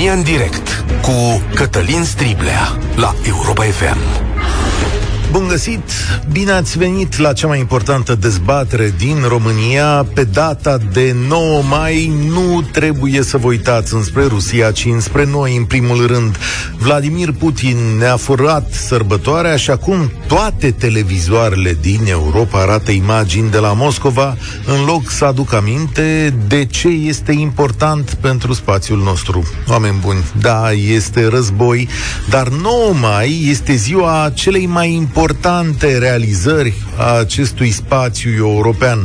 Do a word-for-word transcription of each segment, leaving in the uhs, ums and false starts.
România în direct cu Cătălin Striblea la Europa F M. Bun găsit! Bine ați venit la cea mai importantă dezbatere din România. Pe data de nouă mai nu trebuie să vă uitați înspre Rusia, ci înspre noi, în primul rând. Vladimir Putin ne-a furat sărbătoarea și acum toate televizoarele din Europa arată imagini de la Moscova, în loc să aduc aminte de ce este important pentru spațiul nostru. Oameni buni, da, este război, dar nouă mai este ziua celei mai importante importante realizări a acestui spațiu european.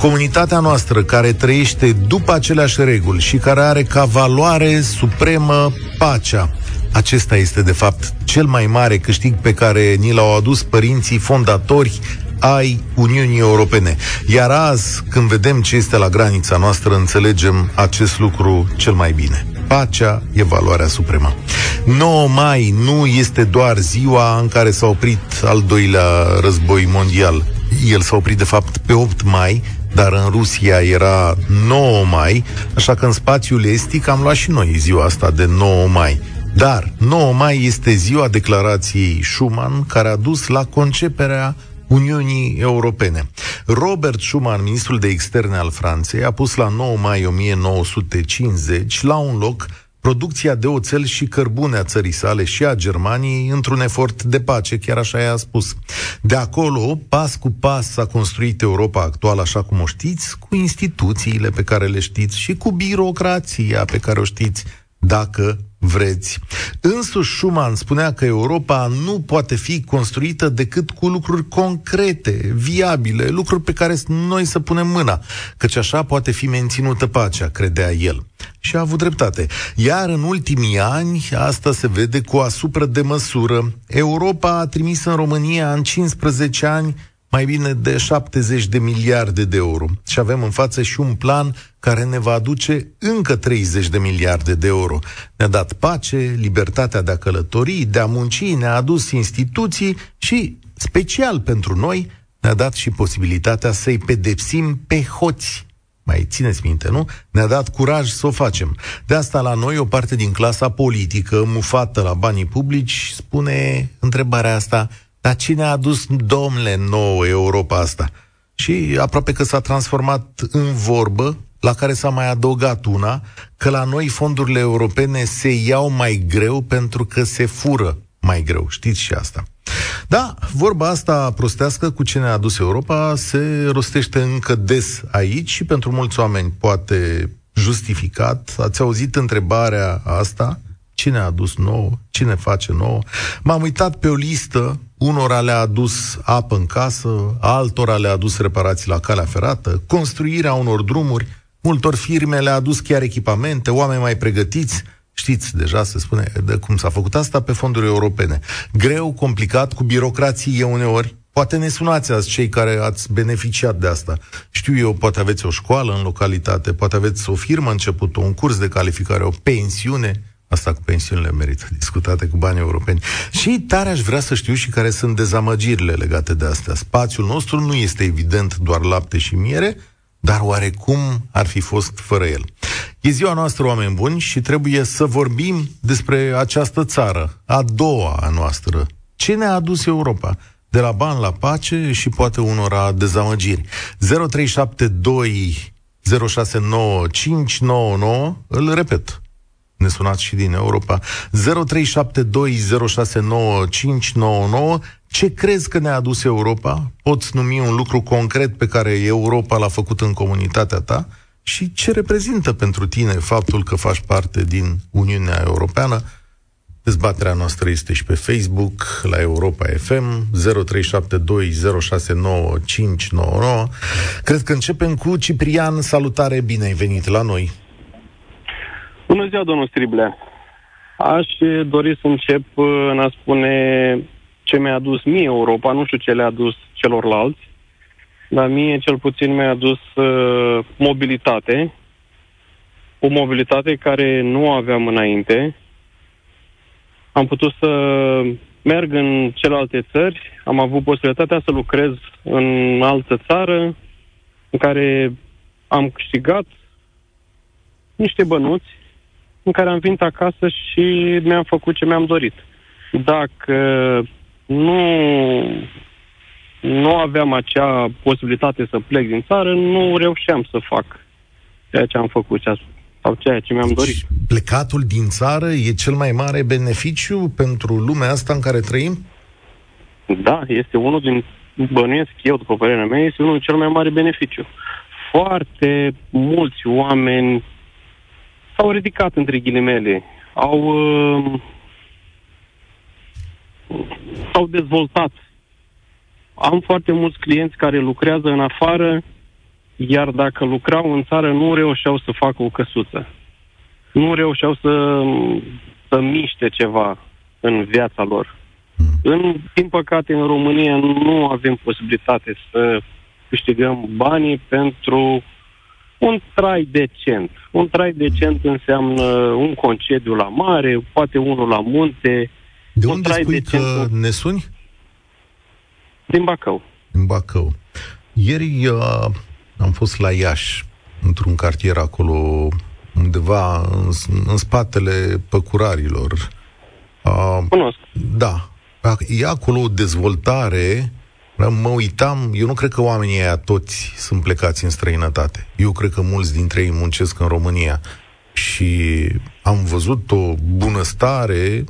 Comunitatea noastră care trăiește după aceleași reguli și care are ca valoare supremă pacea. Acesta este, de fapt, cel mai mare câștig pe care ni l-au adus părinții fondatori ai Uniunii Europene. Iar azi, când vedem ce este la granița noastră, înțelegem acest lucru cel mai bine. Pacea e valoarea supremă. nouă mai nu este doar ziua în care s-a oprit al doilea război mondial. El s-a oprit, de fapt, pe opt mai, dar în Rusia era nouă mai, așa că în spațiul estic am luat și noi ziua asta de nouă mai. Dar nouă mai este ziua declarației Schuman, care a dus la conceperea Uniunii Europene. Robert Schuman, ministrul de externe al Franței, a pus la nouă mai o mie nouă sute cincizeci la un loc producția de oțel și cărbune a țării sale și a Germaniei într-un efort de pace, chiar așa i-a spus. De acolo, pas cu pas, s-a construit Europa actuală, așa cum o știți, cu instituțiile pe care le știți și cu birocrația pe care o știți, dacă vreți. Însuși Schuman spunea că Europa nu poate fi construită decât cu lucruri concrete, viabile, lucruri pe care noi să punem mâna, căci așa poate fi menținută pacea, credea el. Și a avut dreptate. Iar în ultimii ani, asta se vede cu asupra de măsură. Europa a trimis în România în cincisprezece ani mai bine de șaptezeci de miliarde de euro. Și avem în față și un plan care ne va aduce încă treizeci de miliarde de euro. Ne-a dat pace, libertatea de a călători, de a munci, ne-a adus instituții și, special pentru noi, ne-a dat și posibilitatea să-i pedepsim pe hoți. Mai țineți minte, nu? Ne-a dat curaj să o facem. De asta la noi o parte din clasa politică, mufată la banii publici, spune întrebarea asta: dar cine a adus, domnule, nouă Europa asta? Și aproape că s-a transformat în vorbă, la care s-a mai adăugat una, că la noi fondurile europene se iau mai greu pentru că se fură mai greu. Știți și asta. Da, vorba asta prostească cu cine a adus Europa se rostește încă des aici și pentru mulți oameni poate justificat. Ați auzit întrebarea asta? Cine a adus nouă? Cine face nouă? M-am uitat pe o listă. Unora le-a adus apă în casă, altora le-a adus reparații la calea ferată, construirea unor drumuri, multor firme le-a adus chiar echipamente, oameni mai pregătiți. Știți, deja se spune de cum s-a făcut asta pe fonduri europene. Greu, complicat, cu birocrație uneori. Poate ne sunați azi cei care ați beneficiat de asta. Știu eu, poate aveți o școală în localitate, poate aveți o firmă începută, un curs de calificare, o pensiune. Asta cu pensiunile merită discutate cu banii europeni. Și tare aș vrea să știu și care sunt dezamăgirile legate de astea. Spațiul nostru nu este evident doar lapte și miere, dar oarecum ar fi fost fără el. E ziua noastră, oameni buni, și trebuie să vorbim despre această țară, a doua a noastră. Ce ne-a adus Europa? De la bani la pace și poate unora dezamăgiri. zero trei șapte doi zero șase nouă cinci nouă nouă, îl repet. Ne sunați și din Europa. zero trei șapte doi zero șase nouă cinci nouă nouă. Ce crezi că ne-a adus Europa? Poți numi un lucru concret pe care Europa l-a făcut în comunitatea ta? Și ce reprezintă pentru tine faptul că faci parte din Uniunea Europeană? Dezbaterea noastră este și pe Facebook, la Europa F M, zero trei șapte doi zero șase nouă cinci nouă nouă. Cred că începem cu Ciprian. Salutare, bine ai venit la noi! Bună ziua, domnul Striblea. Aș dori să încep în a spune ce mi-a adus mie Europa, nu știu ce le-a adus celorlalți, dar mie cel puțin mi-a adus uh, mobilitate, o mobilitate care nu aveam înainte. Am putut să merg în celelalte țări, am avut posibilitatea să lucrez în altă țară, în care am câștigat niște bănuți în care am venit acasă și mi-am făcut ce mi-am dorit. Dacă nu, nu aveam acea posibilitate să plec din țară, nu reușeam să fac ceea ce am făcut sau ceea ce mi-am deci, dorit. Plecatul din țară e cel mai mare beneficiu pentru lumea asta în care trăim? Da, este unul din, bănuiesc eu, după părerea mea, este unul din cel mai mare beneficiu. Foarte mulți oameni s-au ridicat între ghilimele, au, uh, s-au dezvoltat. Am foarte mulți clienți care lucrează în afară, iar dacă lucrau în țară nu reușeau să facă o căsuță. Nu reușeau să, să miște ceva în viața lor. În, din păcate, în România nu avem posibilitate să câștigăm banii pentru un trai decent. Un trai decent înseamnă un concediu la mare, poate unul la munte. De unde spui că ne suni? Din Bacău. Din Bacău. Ieri uh, am fost la Iași, într-un cartier acolo, undeva în, în spatele păcurarilor. Uh, Cunosc. Da. E acolo o dezvoltare. Mă uitam, eu nu cred că oamenii aia toți sunt plecați în străinătate. Eu cred că mulți dintre ei muncesc în România. Și am văzut o bunăstare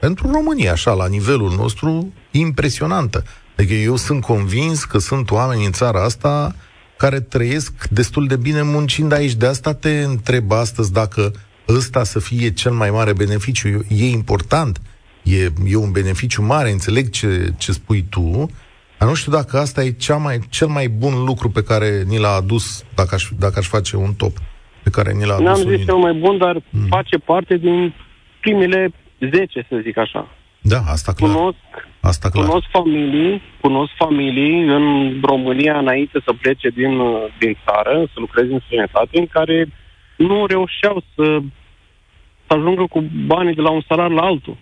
pentru România, așa, la nivelul nostru, impresionantă. Adică eu sunt convins că sunt oameni în țara asta care trăiesc destul de bine muncind aici. De asta te întreb astăzi dacă ăsta să fie cel mai mare beneficiu. E important, e, e un beneficiu mare, înțeleg ce, ce spui tu. Dar nu știu dacă asta e cea mai, cel mai bun lucru pe care ni l-a adus, dacă aș, dacă aș face un top, pe care ni l-a adus. N-am zis cel mai bun, dar mm. face parte din primele zece, să zic așa. Da, asta clar. Cunosc, asta clar. Cunosc familii, cunosc familii în România înainte să plece din, din țară, să lucreze în străinătate, în care nu reușeau să, să ajungă cu banii de la un salar la altul.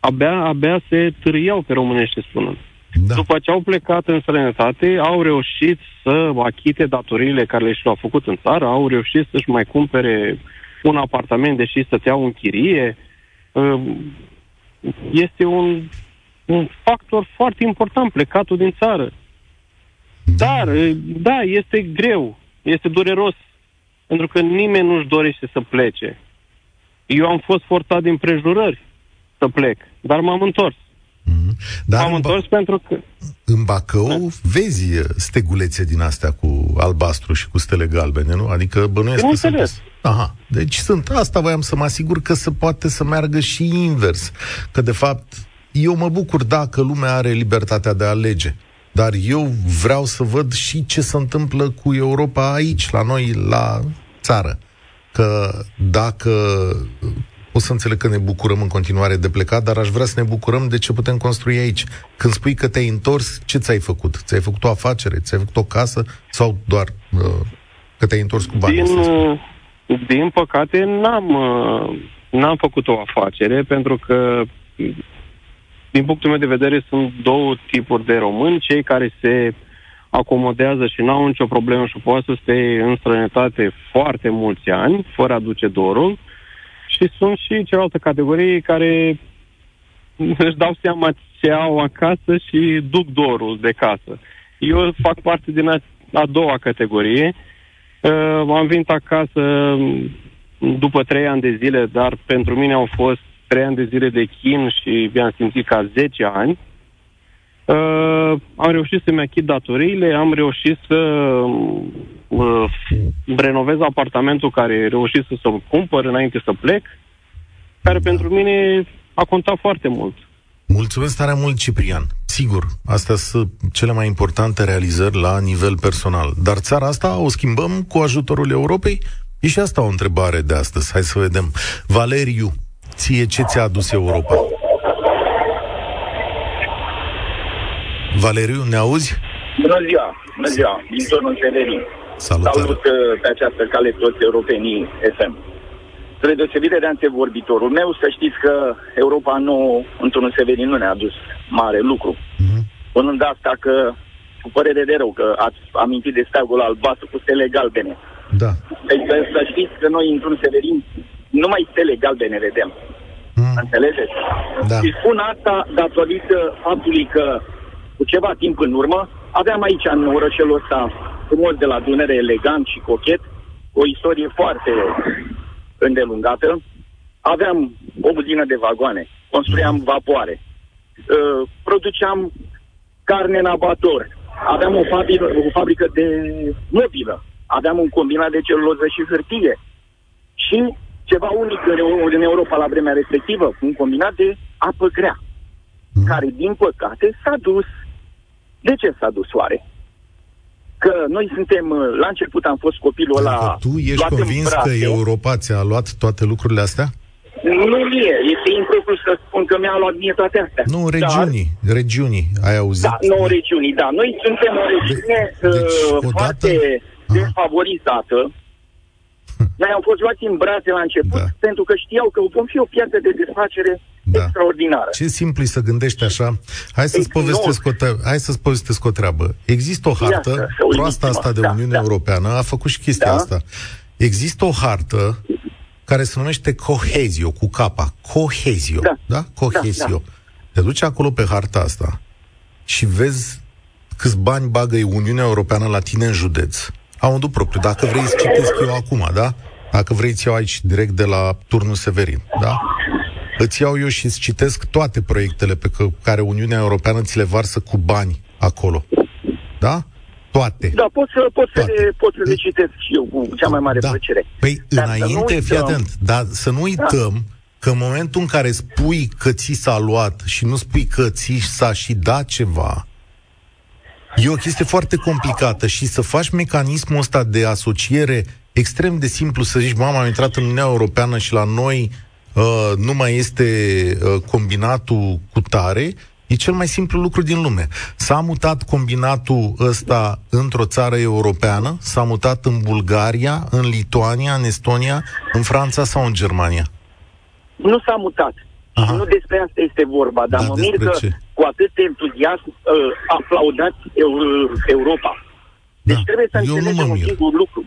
Abia, abia se târâiau, pe românește spunând. Da. După ce au plecat în străinătate, au reușit să achite datoriile care și le-au făcut în țară, au reușit să-și mai cumpere un apartament, deși stăteau în chirie. Este un, un factor foarte important, plecatul din țară. Dar, da, este greu, este dureros, pentru că nimeni nu-și dorește să plece. Eu am fost forțat din prejurări să plec, dar m-am întors. Dar am întors ba- pentru că în Bacău, da, vezi stegulețe din astea cu albastru și cu stele galbene, nu? Adică bănuiesc că sunt... Aha, deci sunt. Asta voiam să mă asigur că se poate să meargă și invers. Că de fapt, eu mă bucur dacă lumea are libertatea de a alege. Dar eu vreau să văd și ce se întâmplă cu Europa aici, la noi, la țară. Că dacă... O să înțeleg că ne bucurăm în continuare de plecat, dar aș vrea să ne bucurăm de ce putem construi aici. Când spui că te-ai întors, ce ți-ai făcut? Ți-ai făcut o afacere? Ți-ai făcut o casă? Sau doar uh, că te-ai întors cu banii? Din, din păcate, n-am, n-am făcut o afacere, pentru că, din punctul meu de vedere, sunt două tipuri de români. Cei care se acomodează și n-au nicio problemă și poate să stea în străinătate foarte mulți ani, fără a duce dorul. Și sunt și cealaltă categorie care își dau seama ce au acasă și duc dorul de casă. Eu fac parte din a, a doua categorie. Uh, am venit acasă după trei ani de zile, dar pentru mine au fost trei ani de zile de chin și mi-am simțit ca zece ani. Uh, am reușit să-mi achit datoriile, am reușit să uh, renovez apartamentul care reușit să să-l cumpăr înainte să plec, care da. pentru mine a contat foarte mult. Mulțumesc tare mult, Ciprian. Sigur, astea sunt cele mai importante realizări la nivel personal. Dar țara asta o schimbăm cu ajutorul Europei? E și asta o întrebare de astăzi. Hai să vedem. Valeriu, ție ce ți-a adus Europa? Valeriu, ne auzi? Bună ziua, bună ziua, din Turnu Severin. Salutare. Salut pe această cale toți europenii F M. Spre deosebire de antevorbitorul meu, să știți că Europa nouă, în Turnu Severin, nu ne-a adus mare lucru. Mm-hmm. Punând asta că, cu părere de rău, că ați amintit de steagul albastru cu stele galbene. Da. Deci să știți că noi, în Turnu Severin, numai stele galbene vedem. Mm. Înțelegeți? Da. Și spun asta datorită faptului că cu ceva timp în urmă aveam aici, în orășelul ăsta frumos de la Dunăre, elegant și cochet, o istorie foarte îndelungată. Aveam o buzină de vagoane, construiam vapoare, uh, produceam carne în abator, aveam o fabrică, o fabrică de mobilă, aveam un combinat de celuloză și hârtie și ceva unic în Europa la vremea respectivă, un combinat de apă grea, care, din păcate, s-a dus. De ce s-a dus oare? Că noi suntem, la început am fost copilul ăla... Adică tu ești convins că Europa ți-a luat toate lucrurile astea? Nu mie, este impropriu să spun că mi-a luat mie toate astea. Nu, regiunii, dar, regiunii, ai auzit? Da, nu regiunii, da. Noi suntem o regiune de, deci, uh, foarte desfavorizată. Noi am fost luați în brațe la început, da, pentru că știau că vom fi o piață de desfacere, da, extraordinară. Ce simplu să gândești așa. Hai să-ți povestesc, o, tre- hai să-ți povestesc o treabă. Există o hartă, asta, proasta asta de da, Uniunea da. Europeană a făcut și chestia da. asta. Există o hartă care se numește Cohesio, cu capa. Cohesio. Da? da? Cohesio. Da, da. Te duci acolo pe harta asta și vezi câți bani bagă Uniunea Europeană la tine în județ. Amândul propriu. Dacă vrei să citesc eu acum, da? Dacă vrei să iau aici direct de la Turnu Severin, da? Îți iau eu și îți citesc toate proiectele pe care Uniunea Europeană ți le varsă cu bani acolo. Da? Toate. Da, pot să, pot toate. să, le, pot să le citesc și eu cu cea mai mare da. plăcere. Păi, dar înainte, fii atent, dar să nu uităm da. că în momentul în care spui că ți s-a luat și nu spui că ți s-a și dat ceva... E o chestie foarte complicată și să faci mecanismul ăsta de asociere extrem de simplu, să zici, mama, am intrat în Uniunea Europeană și la noi uh, nu mai este uh, combinatul cu tare, e cel mai simplu lucru din lume. S-a mutat combinatul ăsta într-o țară europeană, s-a mutat în Bulgaria, în Lituania, în Estonia, în Franța sau în Germania? Nu s-a mutat. Aha. Nu despre asta este vorba, dar da, mă mir că ce? cu atât de entuziasm uh, aplaudați eu- Europa. Deci da. trebuie să înțelegem un singur lucru.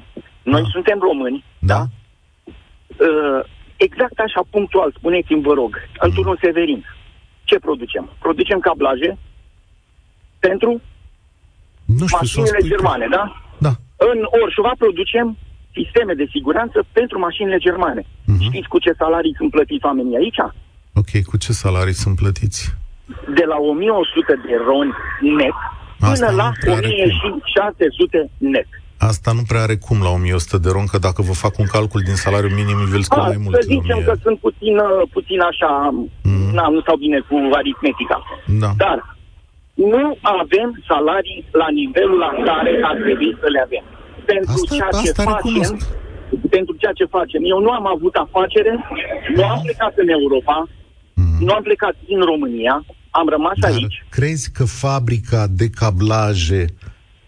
Noi da. suntem români, da? da? Uh, exact așa, punctual, spuneți-mi, vă rog, mm. în Turnul Severin. Ce producem? Producem cablaje pentru nu știu, mașinile germane, că... da? da? În Orșova producem sisteme de siguranță pentru mașinile germane. Mm-hmm. Știți cu ce salarii sunt plătiți oamenii aici? Ok, cu ce salarii sunt plătiți? De la o mie o sută de roni net până Asta la o mie șase sute net. Asta nu prea are cum la o mie o sută de roni, că dacă vă fac un calcul din salariul minim, îl vezi cu mai mult. Să zicem că sunt puțin, puțin așa, mm-hmm. na, nu stau bine cu aritmetica. Da. Dar nu avem salarii la nivelul la care ar trebui să le avem. Pentru asta, ceea ce facem... Pentru ceea ce facem. Eu nu am avut afacere, nu am plecat în Europa, mm. nu am plecat din România, am rămas Dar aici. Crezi că fabrica de cablaje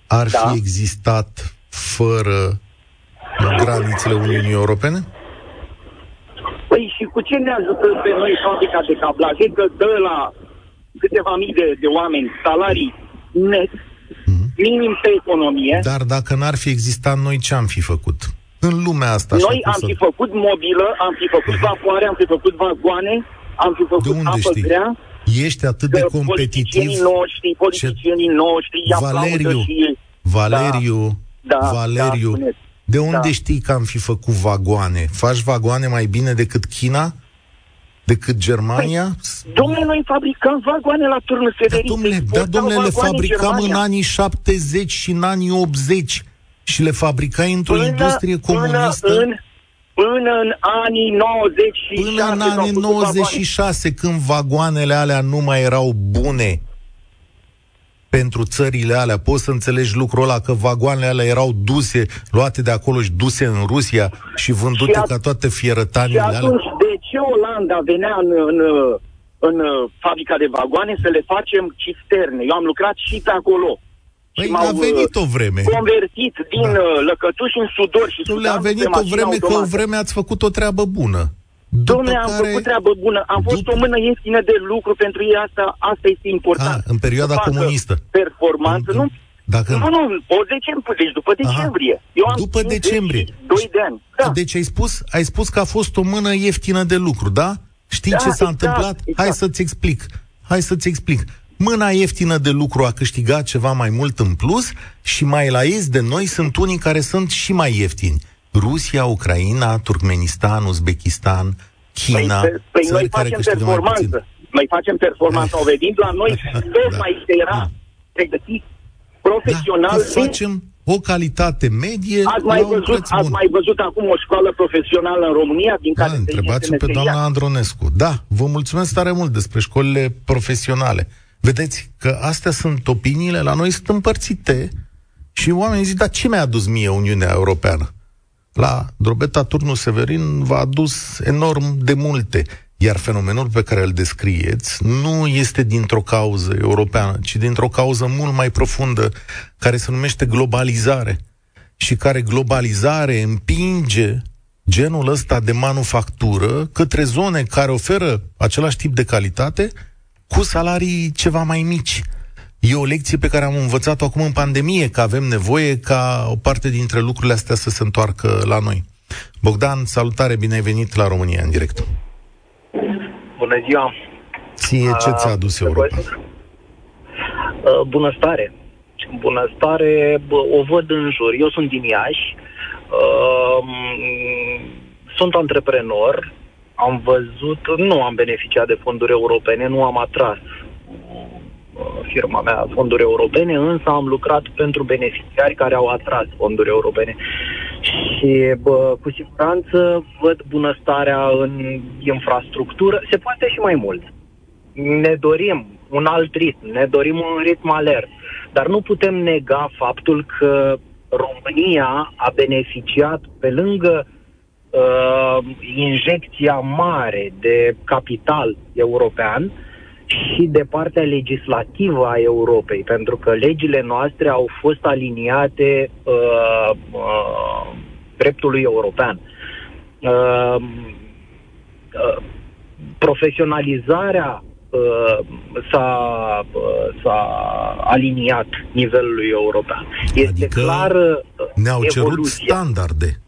ar da. fi existat fără granițele Uniunii Europene? Păi și cu ce ne ajută pe noi fabrica de cablaje? Că dă la câteva mii de, de oameni salarii net, mm. minim pe economie. Dar dacă n-ar fi existat, noi ce am fi făcut? În lumea asta, noi am fi să... făcut mobilă, am fi făcut vapoare, am fi făcut vagoane, am fi făcut apă grea. Ești atât de competitiv. Politicienii noștri, politicienii ce... noștri, Valeriu, și... Valeriu, da, Valeriu. Da, de unde da. știi că am fi făcut vagoane? Faci vagoane mai bine decât China? Decât Germania? Păi, domnule, noi fabricăm vagoane la Turnul Severin. Da, domnule, da, domnule le fabricam în, în anii șaptezeci și în anii optzeci. Și le fabricai într-o până, industrie comunistă? Până în, până în anii nouăzeci și șase. Până în anii nouăzeci și șase, când vagoanele alea nu mai erau bune pentru țările alea. Poți să înțelegi lucrul ăla, că vagoanele alea erau duse, luate de acolo și duse în Rusia și vândute și at- ca toate fierătanile alea. Și atunci, alea. de ce Olanda venea în, în, în fabrica de vagoane să le facem cisterne? Eu am lucrat și de acolo. Păi a venit o vreme. Convertit din da. lăcătuși în sudor și sudan. A venit o vreme automată. că o vreme ați făcut o treabă bună. Dom'le, am care... făcut treabă bună. Am fost Dup... o mână ieftină de lucru pentru ei. Asta, asta este important. A, în perioada comunistă. Performanță, în, nu? Dacă... Nu, nu, o decembrie, deci după decembrie. Aha. Eu am după decembrie. doi de ani. Da. Deci ai spus, ai spus că a fost o mână ieftină de lucru, da? Știi da, ce s-a exact, întâmplat? Exact. Hai să-ți explic. Hai să-ți explic. Mâna ieftină de lucru a câștigat ceva mai mult în plus și mai la est de noi sunt unii care sunt și mai ieftini. Rusia, Ucraina, Turkmenistan, Uzbekistan, China. Păi, păi noi facem performanță. Mai, noi facem performanță. Au venit la noi tot da, mai era da. pregătit profesional. Da, facem o calitate medie. Ați mai, văzut, ați mai văzut acum o școală profesională în România? Din care da, întrebați pe doamna Andronescu. Da, vă mulțumesc tare mult despre școlile profesionale. Vedeți că astea sunt opiniile, la noi sunt împărțite și oamenii zic, dar ce mi-a adus mie Uniunea Europeană? La drobeta Turnu Severin v-a adus enorm de multe, iar fenomenul pe care îl descrieți nu este dintr-o cauză europeană, ci dintr-o cauză mult mai profundă, care se numește globalizare și care globalizare împinge genul ăsta de manufactură către zone care oferă același tip de calitate cu salarii ceva mai mici. E o lecție pe care am învățat-o acum în pandemie, că avem nevoie ca o parte dintre lucrurile astea să se întoarcă la noi. Bogdan, salutare, bine ai venit la România în direct. Bună ziua! Ție ce ți-a adus Europa? Bunăstare. Bunăstare o văd în jur. Eu sunt din Iași, sunt antreprenor, am văzut, nu am beneficiat de fonduri europene, nu am atras firma mea fonduri europene, însă am lucrat pentru beneficiari care au atras fonduri europene. Și bă, cu siguranță văd bunăstarea în infrastructură, se poate și mai mult. Ne dorim un alt ritm, ne dorim un ritm alert, dar nu putem nega faptul că România a beneficiat pe lângă Uh, injecția mare de capital european și de partea legislativă a Europei, pentru că legile noastre au fost aliniate uh, uh, dreptului european. Uh, uh, profesionalizarea uh, s-a, uh, s-a aliniat nivelului european. Este adică clar uh, ne-au evoluția. Cerut standarde.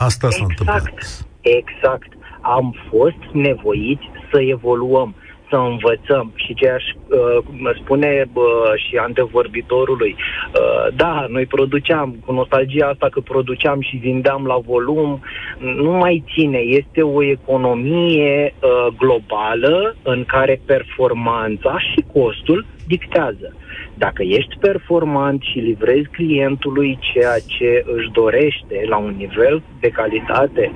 Asta s-a întâmplat. Exact, exact. Am fost nevoiți să evoluăm, să învățăm și ce aș uh, spune uh, și antevorbitorului. Uh, da, noi produceam, cu nostalgia asta că produceam și vindeam la volum, nu mai ține. Este o economie uh, globală în care performanța și costul dictează. Dacă ești performant și livrezi clientului ceea ce își dorește la un nivel de calitate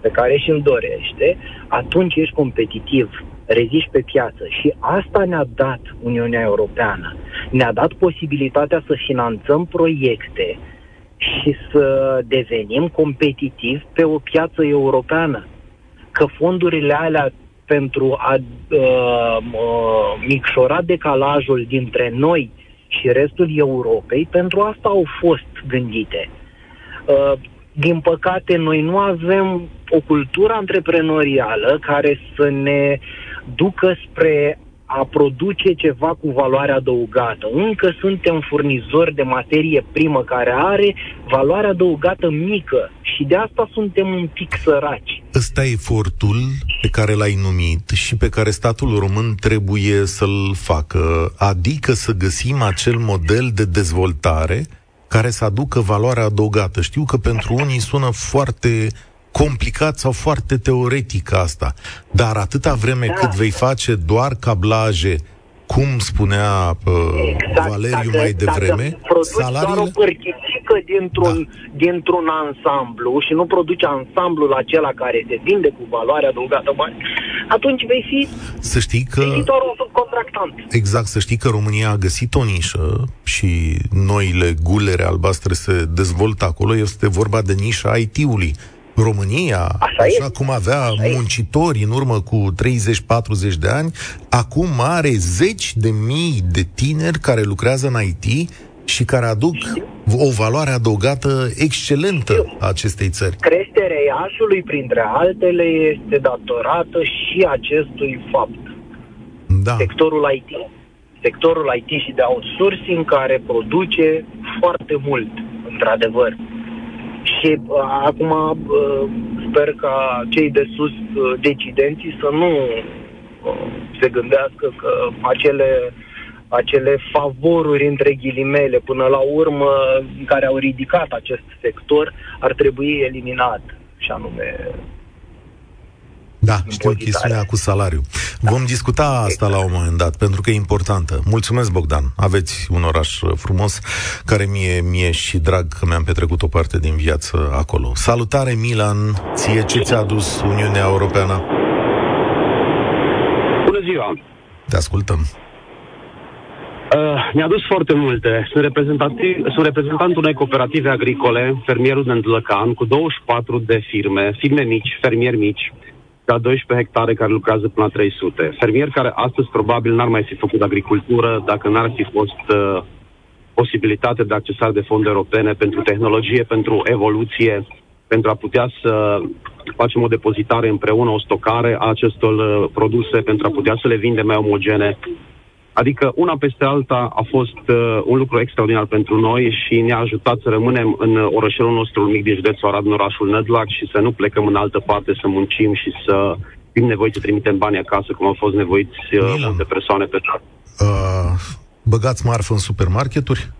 pe care și îl dorește, atunci ești competitiv, reziști pe piață. Și asta ne-a dat Uniunea Europeană. Ne-a dat posibilitatea să finanțăm proiecte și să devenim competitivi pe o piață europeană. Că fondurile alea pentru a uh, uh, micșora decalajul dintre noi și restul Europei, pentru asta au fost gândite. Uh, din păcate, noi nu avem o cultură antreprenorială care să ne ducă spre a produce ceva cu valoare adăugată. Încă suntem furnizori de materie primă care are valoare adăugată mică și de asta suntem un pic săraci. Ăsta e efortul pe care l-ai numit și pe care statul român trebuie să-l facă, adică să găsim acel model de dezvoltare care să aducă valoare adăugată. Știu că pentru unii sună foarte complicat sau foarte teoretic asta, dar atâta vreme da. cât vei face doar cablaje, cum spunea uh, exact, Valeriu dacă, mai devreme, dacă produci salariile... doar o părticică dintr-un, da. dintr-un ansamblu și nu produci ansamblul acela care se vinde cu valoare adăugată bani, atunci vei fi să știi că... doar un subcontractant. Exact, să știi că România a găsit o nișă și noile gulere albastre se dezvoltă acolo, este vorba de nișa I T-ului. România, așa, așa cum avea așa muncitori e. în urmă cu treizeci-patruzeci de ani, acum are zeci de mii de tineri care lucrează în I T și care aduc o valoare adăugată excelentă Știu. a acestei țări. Creșterea Iașului, printre altele, este datorată și acestui fapt. Da. Sectorul I T sectorul I T și de outsourcing, care produce foarte mult, într-adevăr. Și acum sper ca cei de sus, decidenții, să nu se gândească că acele, acele favoruri, între ghilimele, până la urmă, care au ridicat acest sector, ar trebui eliminat, și anume... Da, știu, chestiunea cu salariul. Da. Vom discuta asta exact la un moment dat, pentru că e importantă. Mulțumesc, Bogdan. Aveți un oraș frumos, care mie, mie și drag, că mi-am petrecut o parte din viață acolo. Salutare, Milan. Ție ce ți-a adus Uniunea Europeană? Bună ziua! Te ascultăm. Uh, mi-a dus foarte multe. Sunt, sunt reprezentantul unei cooperative agricole, fermierul de Nădlac, cu douăzeci și patru de firme, firme mici, fermieri mici, ca doisprezece hectare, care lucrează până la trei sute. Fermieri care astăzi probabil n-ar mai fi făcut agricultură dacă n-ar fi fost uh, posibilitate de accesare de fonduri europene pentru tehnologie, pentru evoluție, pentru a putea să facem o depozitare împreună, o stocare a acestor uh, produse, pentru a putea să le vindem mai omogene. Adică una peste alta a fost uh, un lucru extraordinar pentru noi și ne-a ajutat să rămânem în orășelul nostru mic din județul Arad, în orașul Nădlac, și să nu plecăm în altă parte să muncim și să fim nevoiți să trimitem bani acasă, cum au fost nevoiți uh, multe persoane pe țară. Uh, băgați marfă în supermarketuri?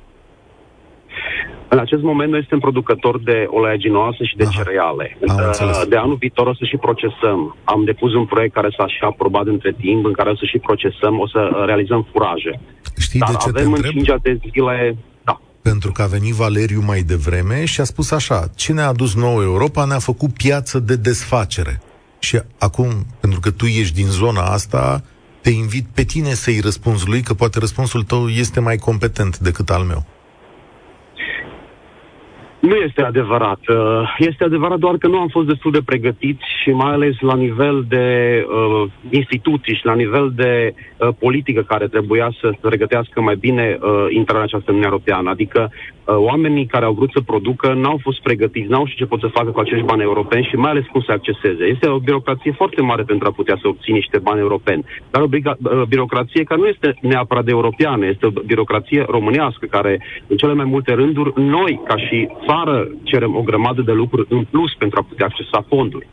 În acest moment noi suntem producători de oleaginoase și de Aha. cereale. Am de anul viitor o să și procesăm. Am depus un proiect care s-a și aprobat între timp, în care o să și procesăm, o să realizăm furaje. Știi Dar de ce avem te întreb? De zile... da. Pentru că a venit Valeriu mai devreme și a spus așa: cine a adus nouă Europa ne-a făcut piață de desfacere. Și acum, pentru că tu ești din zona asta, te invit pe tine să-i răspunzi lui, că poate răspunsul tău este mai competent decât al meu. Nu este adevărat. Este adevărat doar că nu am fost destul de pregătiți și mai ales la nivel de uh, instituții și la nivel de uh, politică, care trebuia să se pregătească mai bine uh, intrarea în această Uniune Europeană. Adică uh, oamenii care au vrut să producă n-au fost pregătiți, n-au știut ce pot să facă cu acești bani europeni și mai ales cum să acceseze. Este o birocrație foarte mare pentru a putea să obții niște bani europeni. Dar o birocrație care nu este neapărat de europeană, este o birocrație românească, care în cele mai multe rânduri noi, ca și țară, cerem o grămadă de lucruri în plus pentru a putea accesa fonduri.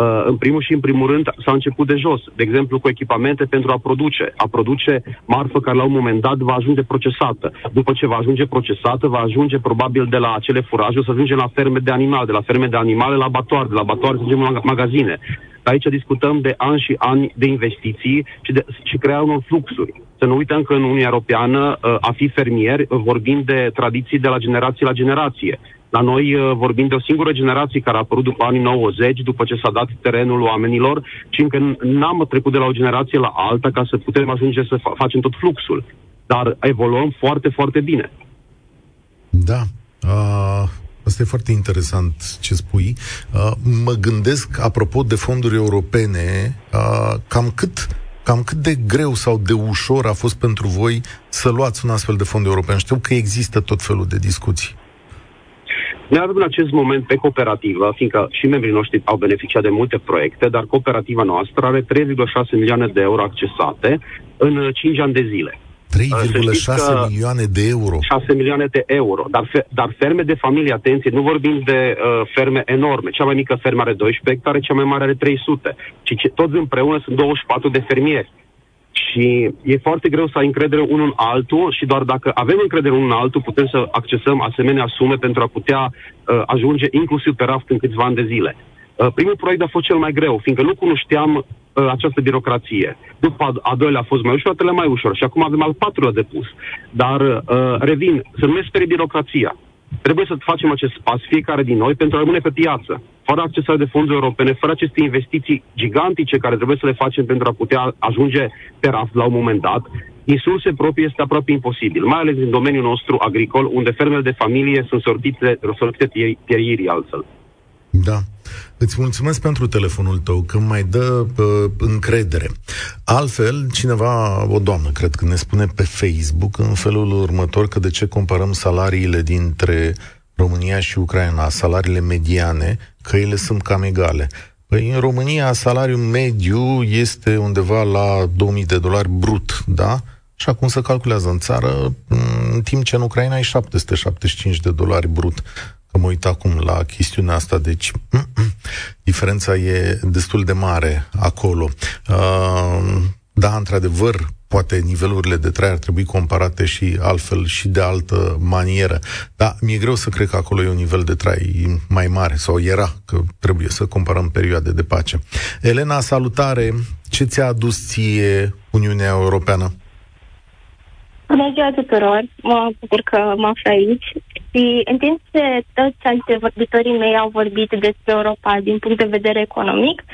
Uh, în primul și în primul rând s-a început de jos, de exemplu cu echipamente pentru a produce, a produce marfă care la un moment dat va ajunge procesată. După ce va ajunge procesată, va ajunge probabil de la acele furaje, o să ajungem la ferme de animale, de la ferme de animale la abatoare, de la abatoare să ajungem la magazine. Aici discutăm de ani și ani de investiții și, de, și crearea unor fluxuri. Să nu uităm că în Uniunea Europeană a fi fermieri vorbim de tradiții de la generație la generație. La noi vorbim de o singură generație care a apărut după anii nouăzeci, după ce s-a dat terenul oamenilor, și încă n-am trecut de la o generație la alta ca să putem ajunge să facem tot fluxul. Dar evoluăm foarte, foarte bine. Da. Uh... Asta e foarte interesant ce spui. Uh, mă gândesc, apropo de fonduri europene, uh, cam, cât, cam cât de greu sau de ușor a fost pentru voi să luați un astfel de fond european. Știu că există tot felul de discuții. Ne avem în acest moment pe cooperativă, fiindcă și membrii noștri au beneficiat de multe proiecte, dar cooperativa noastră are trei virgulă șase milioane de euro accesate în cinci ani de zile. trei virgulă șase milioane de euro. șase milioane de euro. Dar, fe- dar ferme de familie, atenție, nu vorbim de uh, ferme enorme. Cea mai mică fermă are doisprezece hectare, cea mai mare are trei sute. Și ce, toți împreună sunt douăzeci și patru de fermieri. Și e foarte greu să ai încredere unul în altul și doar dacă avem încredere unul în altul putem să accesăm asemenea sume pentru a putea uh, ajunge inclusiv pe raft în câțiva ani de zile. Uh, primul proiect a fost cel mai greu, fiindcă nu cunoșteam această birocrație. După a doilea a fost mai ușor, a treilea mai ușor și acum avem al patrulea depus. Dar, uh, revin, să nu ne sperie birocrația. Trebuie să facem acest pas fiecare din noi pentru a rămâne pe piață. Fără accesare de fonduri europene, fără aceste investiții gigantice care trebuie să le facem pentru a putea ajunge pe raft la un moment dat, din surse proprii este aproape imposibil, mai ales în domeniul nostru agricol, unde fermele de familie sunt sortite, sortite pierierii altfel. Da. Îți mulțumesc pentru telefonul tău, că mai dă uh, încredere. Altfel, cineva, o doamnă, cred că ne spune pe Facebook în felul următor, că de ce comparăm salariile dintre România și Ucraina, salariile mediane, că ele sunt cam egale. Păi în România salariul mediu este undeva la două mii de dolari brut, da? Și acum se calculează în țară, în timp ce în Ucraina e șapte sute șaptezeci și cinci de dolari brut. Că mă uit acum la chestiunea asta, deci diferența e destul de mare acolo. Da, într-adevăr, poate nivelurile de trai ar trebui comparate și altfel și de altă manieră. Dar mi-e greu să cred că acolo e un nivel de trai mai mare, sau era, că trebuie să comparăm perioade de pace. Elena, salutare! Ce ți-a adus ție Uniunea Europeană? Bună ziua tuturor! Mă bucur că mă aflu aici. Și în timp ce toți antevorbitorii mei au vorbit despre Europa din punct de vedere economic,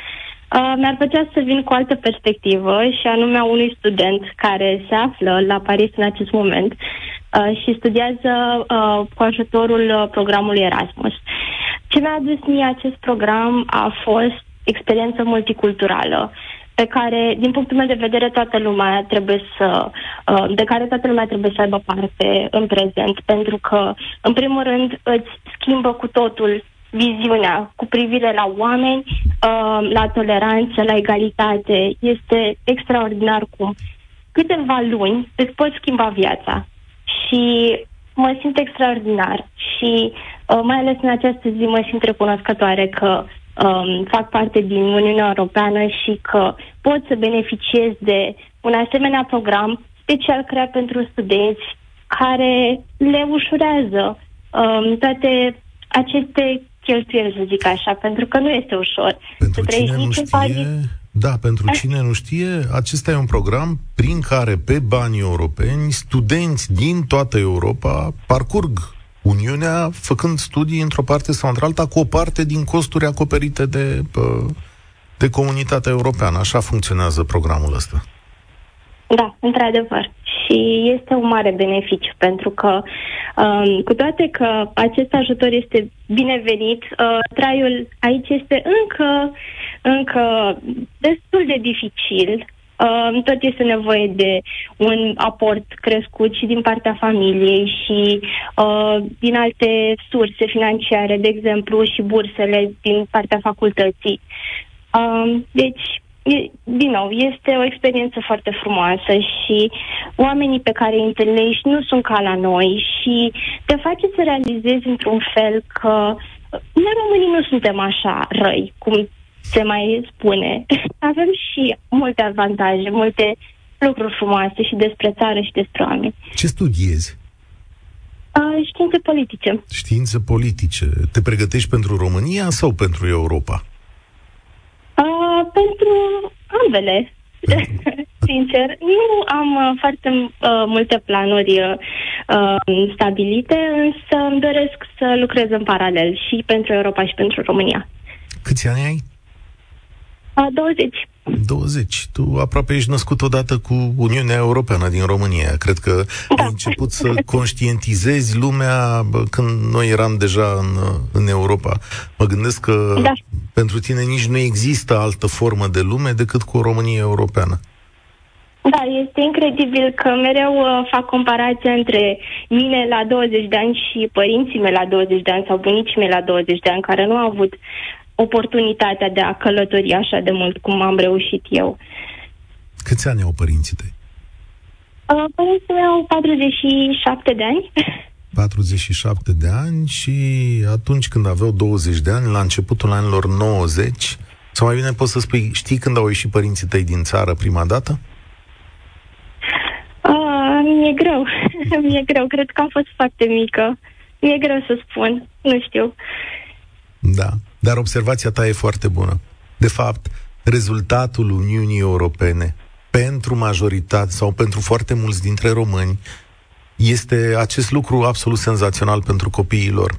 Uh, mi-ar plăcea să vin cu altă perspectivă și anume a unui student care se află la Paris în acest moment uh, și studiază uh, cu ajutorul programului Erasmus. Ce mi-a adus mie acest program a fost experiență multiculturală pe care, din punctul meu de vedere, toată lumea trebuie să, uh, de care toată lumea trebuie să aibă parte în prezent, pentru că, în primul rând, îți schimbă cu totul viziunea cu privire la oameni, la toleranță, la egalitate. Este extraordinar cum câteva luni îți poți schimba viața și mă simt extraordinar și mai ales în această zi mă simt recunoscătoare că um, fac parte din Uniunea Europeană și că pot să beneficiez de un asemenea program special creat pentru studenți care le ușurează um, toate aceste cheltuieli, să zic așa, pentru că nu este ușor. Pentru cine nu știe, Paris... da, pentru cine nu știe, acesta e un program prin care pe banii europeni, studenți din toată Europa parcurg Uniunea făcând studii într-o parte sau într-alta cu o parte din costuri acoperite de, de comunitatea europeană. Așa funcționează programul ăsta. Da, într-adevăr. Și este un mare beneficiu, pentru că, um, cu toate că acest ajutor este binevenit, uh, traiul aici este încă, încă destul de dificil. Uh, tot este nevoie de un aport crescut și din partea familiei și uh, din alte surse financiare, de exemplu, și bursele din partea facultății. Uh, deci... Din nou, este o experiență foarte frumoasă și oamenii pe care îi întâlnești nu sunt ca la noi și te face să realizezi într-un fel că noi românii nu suntem așa răi, cum se mai spune. Avem și multe avantaje, multe lucruri frumoase și despre țară și despre oameni. Ce studiezi? Uh, științe politice. Științe politice. Te pregătești pentru România sau pentru Europa? Uh, pentru ambele, sincer. Nu am uh, foarte uh, multe planuri uh, stabilite, însă îmi doresc să lucrez în paralel și pentru Europa și pentru România. Câți ani ai? Uh, douăzeci. douăzeci. Tu aproape ești născut odată cu Uniunea Europeană din România. Cred că da. Ai început să conștientizezi lumea când noi eram deja în, în Europa. Mă gândesc că da. Pentru tine nici nu există altă formă de lume decât cu o România Europeană. Da, este incredibil că mereu uh, fac comparația între mine la douăzeci de ani și părinții mei la douăzeci de ani sau bunicii mei la douăzeci de ani, care nu au avut oportunitatea de a călători așa de mult cum am reușit eu. Câți ani au părinții tăi? Uh, părinții mei au patruzeci și șapte de ani. patruzeci și șapte de ani și atunci când aveau douăzeci de ani, la începutul anilor nouăzeci, sau mai bine poți să spui, știi când au ieșit părinții tăi din țară prima dată? Uh, mi-e greu. mi-e greu. Cred că am fost foarte mică. Mi-e greu să spun. Nu știu. Da. Dar observația ta e foarte bună. De fapt, rezultatul Uniunii Europene pentru majoritate sau pentru foarte mulți dintre români este acest lucru absolut senzațional pentru copiilor.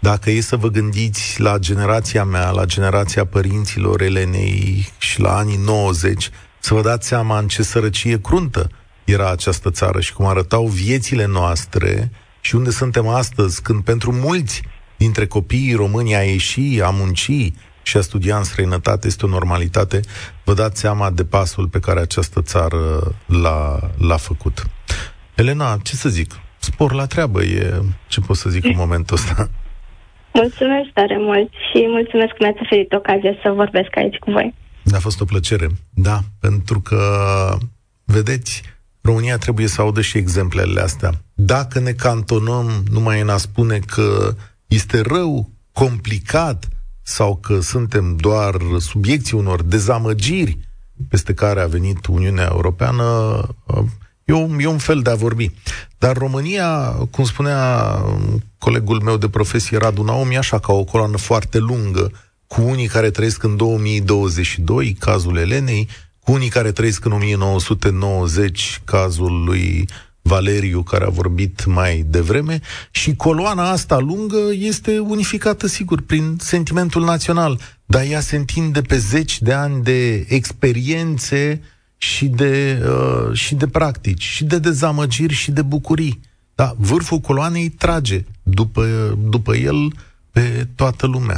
Dacă e să vă gândiți la generația mea, la generația părinților Elenei și la anii nouăzeci, să vă dați seama în ce sărăcie cruntă era această țară și cum arătau viețile noastre și unde suntem astăzi, când pentru mulți dintre copiii români a ieși, a munci și a studia în străinătate este o normalitate. Vă dați seama de pasul pe care această țară l-a, l-a făcut. Elena, ce să zic? Spor la treabă e ce pot să zic în momentul ăsta. Mulțumesc tare mult și mulțumesc că mi-ați oferit ocazia să vorbesc aici cu voi. A fost o plăcere, da, pentru că, vedeți, România trebuie să audă și exemplele astea. Dacă ne cantonăm numai în a spune că este rău, complicat, sau că suntem doar subiecții unor dezamăgiri peste care a venit Uniunea Europeană, e un, e un fel de a vorbi. Dar România, cum spunea colegul meu de profesie, Radu Naum, e așa ca o coloană foarte lungă, cu unii care trăiesc în două mii douăzeci și doi, cazul Elenei, cu unii care trăiesc în o mie nouă sute nouăzeci, cazul lui Valeriu, care a vorbit mai devreme, și coloana asta lungă este unificată, sigur, prin sentimentul național, dar ea se întinde pe zeci de ani de experiențe și de, uh, și de practici, și de dezamăgiri și de bucurii. Da, vârful coloanei trage după, după el pe toată lumea.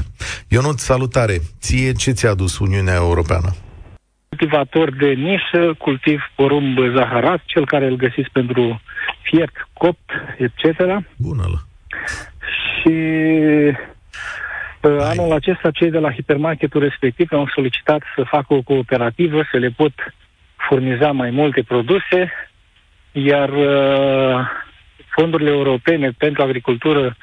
Ionuț, salutare! Ție ce ți-a adus Uniunea Europeană? Cultivator de nișă, cultiv porumb zaharat, cel care îl găsiți pentru fiert, copt, et cetera. Bună-l! Și Hai. anul acesta cei de la hipermarketul respectiv au solicitat să facă o cooperativă, să le pot furniza mai multe produse, iar fondurile europene pentru agricultură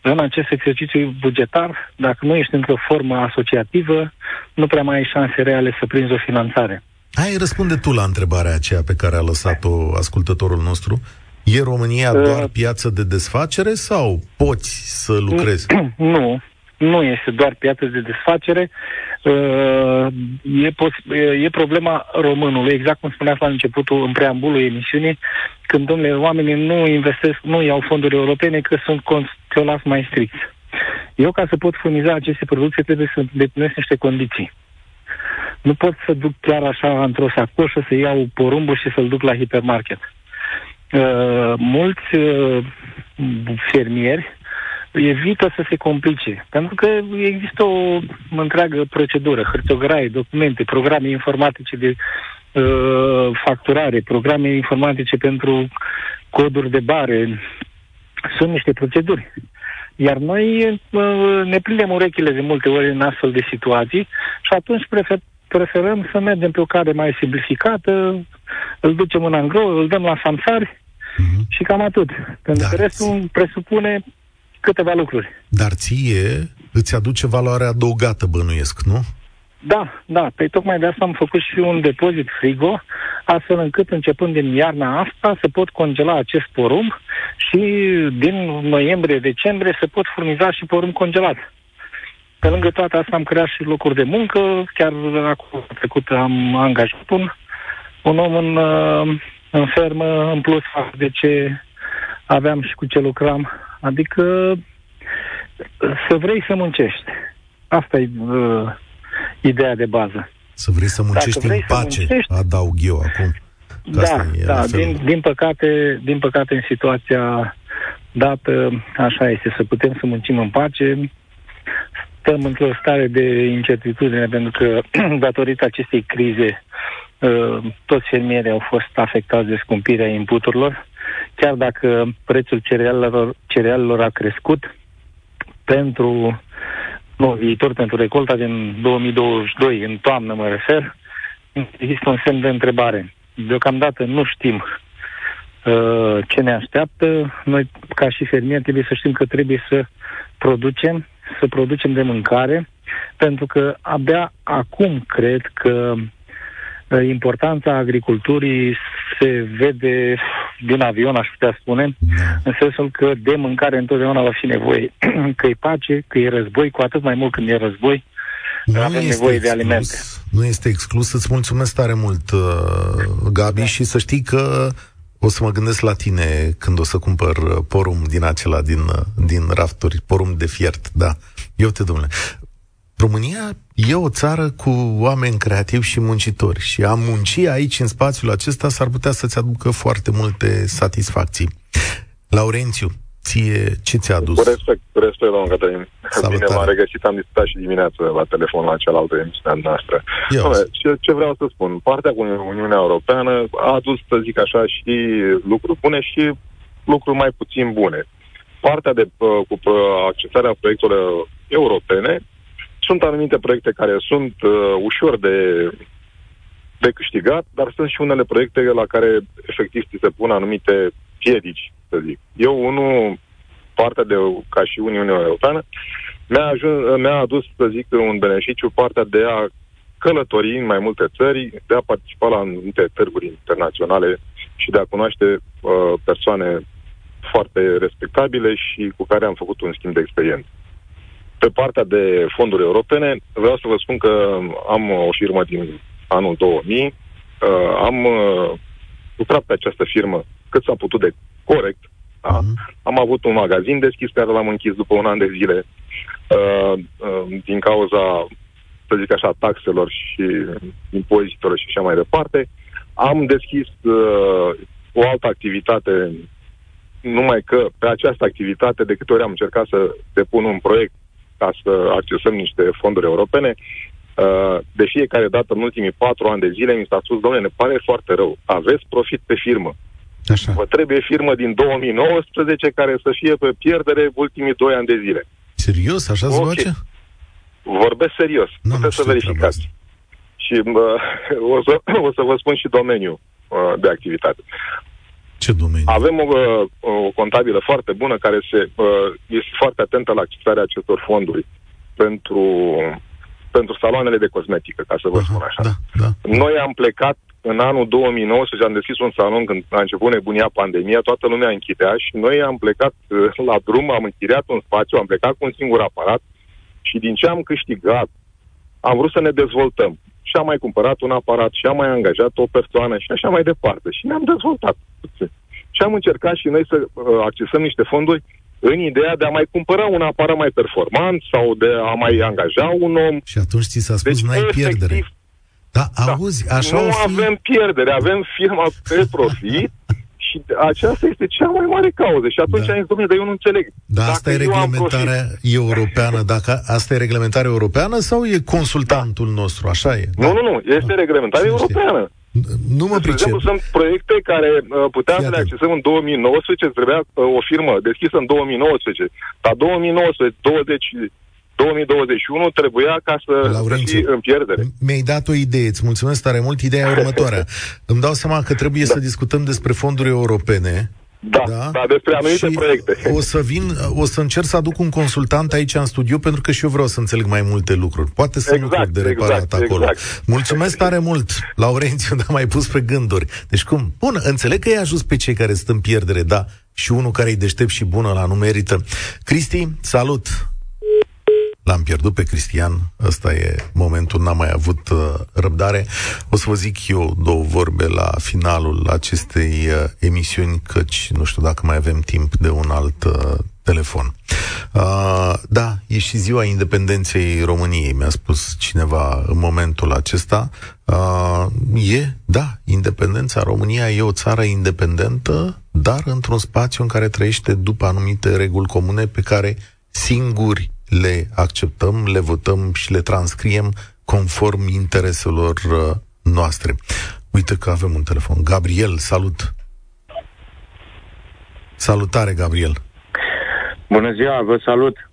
în acest exercițiu bugetar, dacă nu ești într-o formă asociativă, nu prea mai ai șanse reale să prinzi o finanțare. Hai, răspunde tu la întrebarea aceea pe care a lăsat-o ascultătorul nostru. E România uh, doar piață de desfacere sau poți să lucrezi? Nu, nu este doar piață de desfacere. Uh, e, pos- e problema românului, exact cum spuneați la începutul, în preambulul emisiunii, când, domnule, oamenii nu investesc, nu iau fonduri europene, că sunt const- o las mai strict. Eu, ca să pot furniza aceste produse, trebuie să îndeplinesc niște condiții. Nu pot să duc chiar așa într-o sacoșă, să iau porumbul și să-l duc la hipermarket. Uh, mulți uh, fermieri evită să se complice, pentru că există o întreagă procedură, hârtiograie, documente, programe informatice de uh, facturare, programe informatice pentru coduri de bare. Sunt niște proceduri. Iar noi ne prindem urechile de multe ori în astfel de situații și atunci preferăm să mergem pe o cale mai simplificată, îl ducem în angro, îl dăm la samsari mm-hmm. și cam atât. Pentru că restul presupune câteva lucruri. Dar ție îți aduce valoare adăugată, bănuiesc, nu? Da, da. Păi tocmai de asta am făcut și un depozit frigo, astfel încât începând din iarna asta să pot congela acest porumb și din noiembrie-decembrie să pot furniza și porumb congelat. Pe lângă toate asta am creat și locuri de muncă, chiar acum trecut am angajat un, un om în, în fermă, în plus față de ce aveam și cu ce lucram. Adică să vrei să muncești. Asta e uh, ideea de bază. Să vrei să muncești vrei în pace, muncești, adaug eu acum. Da, da, din, din, păcate, din păcate în situația dată, așa este, să putem să muncim în pace. Stăm într-o stare de incertitudine, pentru că datorită acestei crize toți fermierii au fost afectați de scumpirea inputurilor. Chiar dacă prețul cerealelor, cerealelor a crescut pentru no, viitor, pentru recolta din două mii douăzeci și doi, în toamnă mă refer, există un semn de întrebare. Deocamdată nu știm uh, ce ne așteaptă. Noi, ca și fermieri, trebuie să știm că trebuie să producem, să producem de mâncare, pentru că abia acum cred că uh, importanța agriculturii se vede din avion, aș putea spune, în sensul că de mâncare întotdeauna va fi nevoie. Că e pace, că e război, cu atât mai mult când e război, nu avem nevoie de alimente. Nu este exclus. Îți mulțumesc tare mult, Gabi, da. Și să știi că o să mă gândesc la tine când o să cumpăr porumb din acela, din, din rafturi, porumb de fiert, da. Eu te, domnule, România e o țară cu oameni creativi și muncitori și a munci aici, în spațiul acesta, s-ar putea să-ți aducă foarte multe satisfacții. Laurențiu, ție ce ți-a adus? Cu respect, cu respect, domnul Cătălin. Salutare. Bine m-am regăsit, am discutat și dimineață la telefon la cealaltă emisiune noastră. Ce, ce vreau să spun? Partea cu Uniunea Europeană a adus, să zic așa, și lucruri bune și lucruri mai puțin bune. Partea de, cu accesarea proiectelor europene, sunt anumite proiecte care sunt uh, ușor de de câștigat, dar sunt și unele proiecte la care efectiv ți se pun anumite piedici, să zic. Eu, unul, partea de, ca și Uniunea Europeană, mi-a, ajuns, mi-a adus, să zic, un beneficiu, partea de a călători în mai multe țări, de a participa la anumite târguri internaționale și de a cunoaște uh, persoane foarte respectabile și cu care am făcut un schimb de experiență. Pe partea de fonduri europene, vreau să vă spun că am o firmă din anul două mii, uh, am uh, lucrat pe această firmă cât s-a putut de corect, da? Mm-hmm. Am avut un magazin deschis care l-am închis după un an de zile uh, uh, din cauza, să zic așa, taxelor și impozitelor și așa mai departe. Am deschis uh, o altă activitate, numai că pe această activitate de câte ori am încercat să depun un proiect ca să accesăm niște fonduri europene, uh, de fiecare dată în ultimii patru ani de zile mi s-a spus: domnule, ne pare foarte rău, aveți profit pe firmă. Așa. Vă trebuie firmă din două mii nouăsprezece care să fie pe pierdere ultimii doi ani de zile. Serios? Așa se face? Vorbesc serios, n-am, puteți să verificați. Și uh, o, să, o să vă spun și domeniul uh, de activitate. Ce domeniu? Avem o, o contabilă foarte bună care se, uh, este foarte atentă la accesarea acestor fonduri pentru, pentru saloanele de cosmetică, ca să vă Aha, spun așa. Da, da. Noi am plecat în anul două mii nouăsprezece, am deschis un salon când a început nebunia pandemia, toată lumea închidea și noi am plecat la drum, am închiriat un spațiu, am plecat cu un singur aparat și din ce am câștigat, am vrut să ne dezvoltăm. Și am mai cumpărat un aparat, și am mai angajat o persoană, și așa mai departe. Și ne-am dezvoltat puțin. Și am încercat și noi să uh, accesăm niște fonduri în ideea de a mai cumpăra un aparat mai performant sau de a mai angaja un om. Și atunci ți s-a spus, deci, n-ai pierdere. Da, auzi, așa nu fi... avem pierdere, avem firma pe profit. Și aceasta este cea mai mare cauză. Și atunci da. am zis, domnule, dar eu nu înțeleg. Dar asta e reglementarea europeană. Dacă asta e reglementarea europeană sau e consultantul da. nostru? Așa e. Da. Nu, nu, nu. Este da. reglementarea nu europeană. Nu mă pricep. Sunt proiecte care uh, puteam să le accesăm în două mii nouăsprezece. Trebuia uh, o firmă deschisă în două mii nouăsprezece. Dar două mii nouăsprezece, douăzeci, două mii douăzeci și unu trebuia ca să Laurențiu, fii în pierdere. Mi-ai dat o idee, îți mulțumesc tare mult. Ideea următoarea. Îmi dau seama că trebuie da. să discutăm despre fonduri europene. Da, da, da, despre anumite proiecte. O să vin, o să încerc să aduc un consultant aici în studio, pentru că și eu vreau să înțeleg mai multe lucruri. Poate sunt exact, lucruri de reparat exact, acolo. Exact. Mulțumesc tare mult, Laurențiu, dar m-ai pus pe gânduri. Deci cum? Bun, înțeleg că i-a ajuns pe cei care sunt în pierdere, da, și unul care e deștept și bun ăla nu merită. Cristi, salut! L-am pierdut pe Cristian, ăsta e momentul, n-am mai avut uh, răbdare. O să vă zic eu două vorbe la finalul acestei uh, emisiuni, căci nu știu dacă mai avem timp de un alt uh, telefon. Uh, da, e și ziua independenței României, mi-a spus cineva în momentul acesta. Uh, e, da, independența României e o țară independentă, dar într-un spațiu în care trăiește după anumite reguli comune pe care singuri le acceptăm, le votăm și le transcriem conform intereselor noastre. Uite că avem un telefon. Gabriel, salut! Salutare, Gabriel! Bună ziua, vă salut!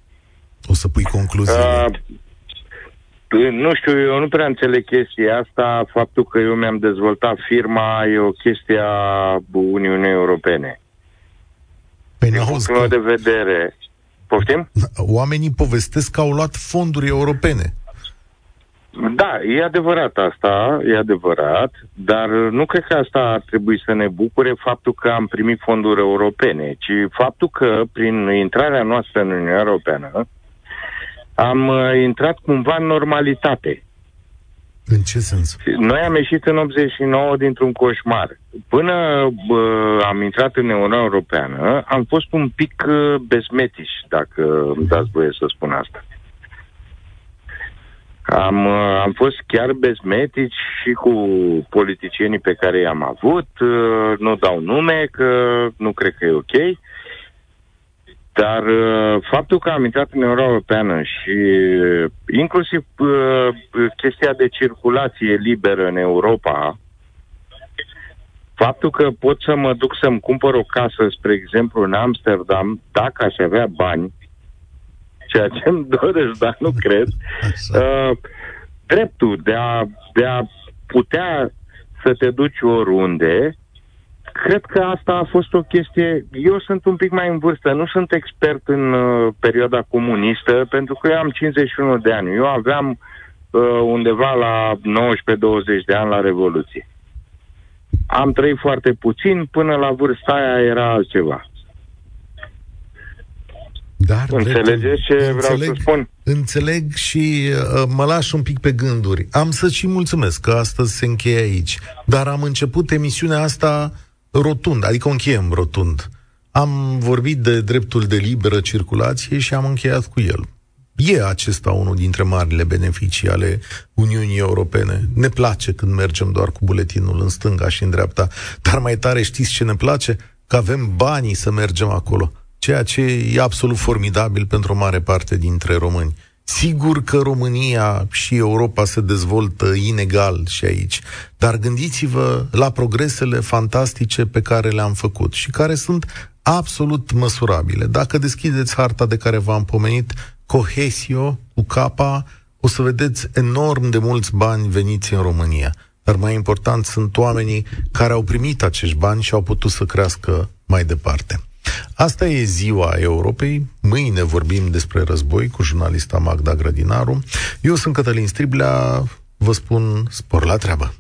O să pui concluzii. Uh, nu știu, eu nu prea înțeleg chestia asta. Faptul că eu mi-am dezvoltat firma e o chestie a Uniunii Europene. Păi din punctul de vedere... Poftim? Oamenii povestesc că au luat fonduri europene. Da, e adevărat asta, e adevărat, dar nu cred că asta ar trebui să ne bucure faptul că am primit fonduri europene, ci faptul că prin intrarea noastră în Uniunea Europeană am intrat cumva în normalitate. În ce sens? Noi am ieșit în optzeci și nouă dintr-un coșmar. Până bă, am intrat în Uniunea Europeană, am fost un pic uh, besmetiși, dacă îmi dați voie să spun asta. Am, uh, am fost chiar besmetici și cu politicienii pe care i-am avut. Uh, nu dau nume, că nu cred că e ok. Dar uh, faptul că am intrat în Uniunea Europeană și uh, inclusiv uh, chestia de circulație liberă în Europa, faptul că pot să mă duc să-mi cumpăr o casă, spre exemplu, în Amsterdam, dacă aș avea bani, ceea ce îmi doresc, dar nu cred, uh, dreptul de a, de a putea să te duci oriunde. Cred că asta a fost o chestie... Eu sunt un pic mai în vârstă, nu sunt expert în uh, perioada comunistă, pentru că eu am cincizeci și unu de ani. Eu aveam uh, undeva la nouăsprezece douăzeci de ani la Revoluție. Am trăit foarte puțin, până la vârsta aia era altceva. Dar înțelegeți ce vreau înțeleg, să spun? Înțeleg și uh, mă las un pic pe gânduri. Am să și mulțumesc că astăzi se încheie aici. Dar am început emisiunea asta rotund, adică o încheiem rotund. Am vorbit de dreptul de liberă circulație și am încheiat cu el. E acesta unul dintre marile beneficii ale Uniunii Europene. Ne place când mergem doar cu buletinul în stânga și în dreapta, dar mai tare știți ce ne place? Că avem banii să mergem acolo. Ceea ce e absolut formidabil pentru o mare parte dintre români. Sigur că România și Europa se dezvoltă inegal și aici, dar gândiți-vă la progresele fantastice pe care le-am făcut și care sunt absolut măsurabile. Dacă deschideți harta de care v-am pomenit, Cohesio, cu capa, o să vedeți enorm de mulți bani veniți în România. Dar mai important sunt oamenii care au primit acești bani și au putut să crească mai departe. Asta e Ziua Europei. Mâine vorbim despre război cu jurnalista Magda Grădinaru. Eu sunt Cătălin Striblea. Vă spun spor la treabă.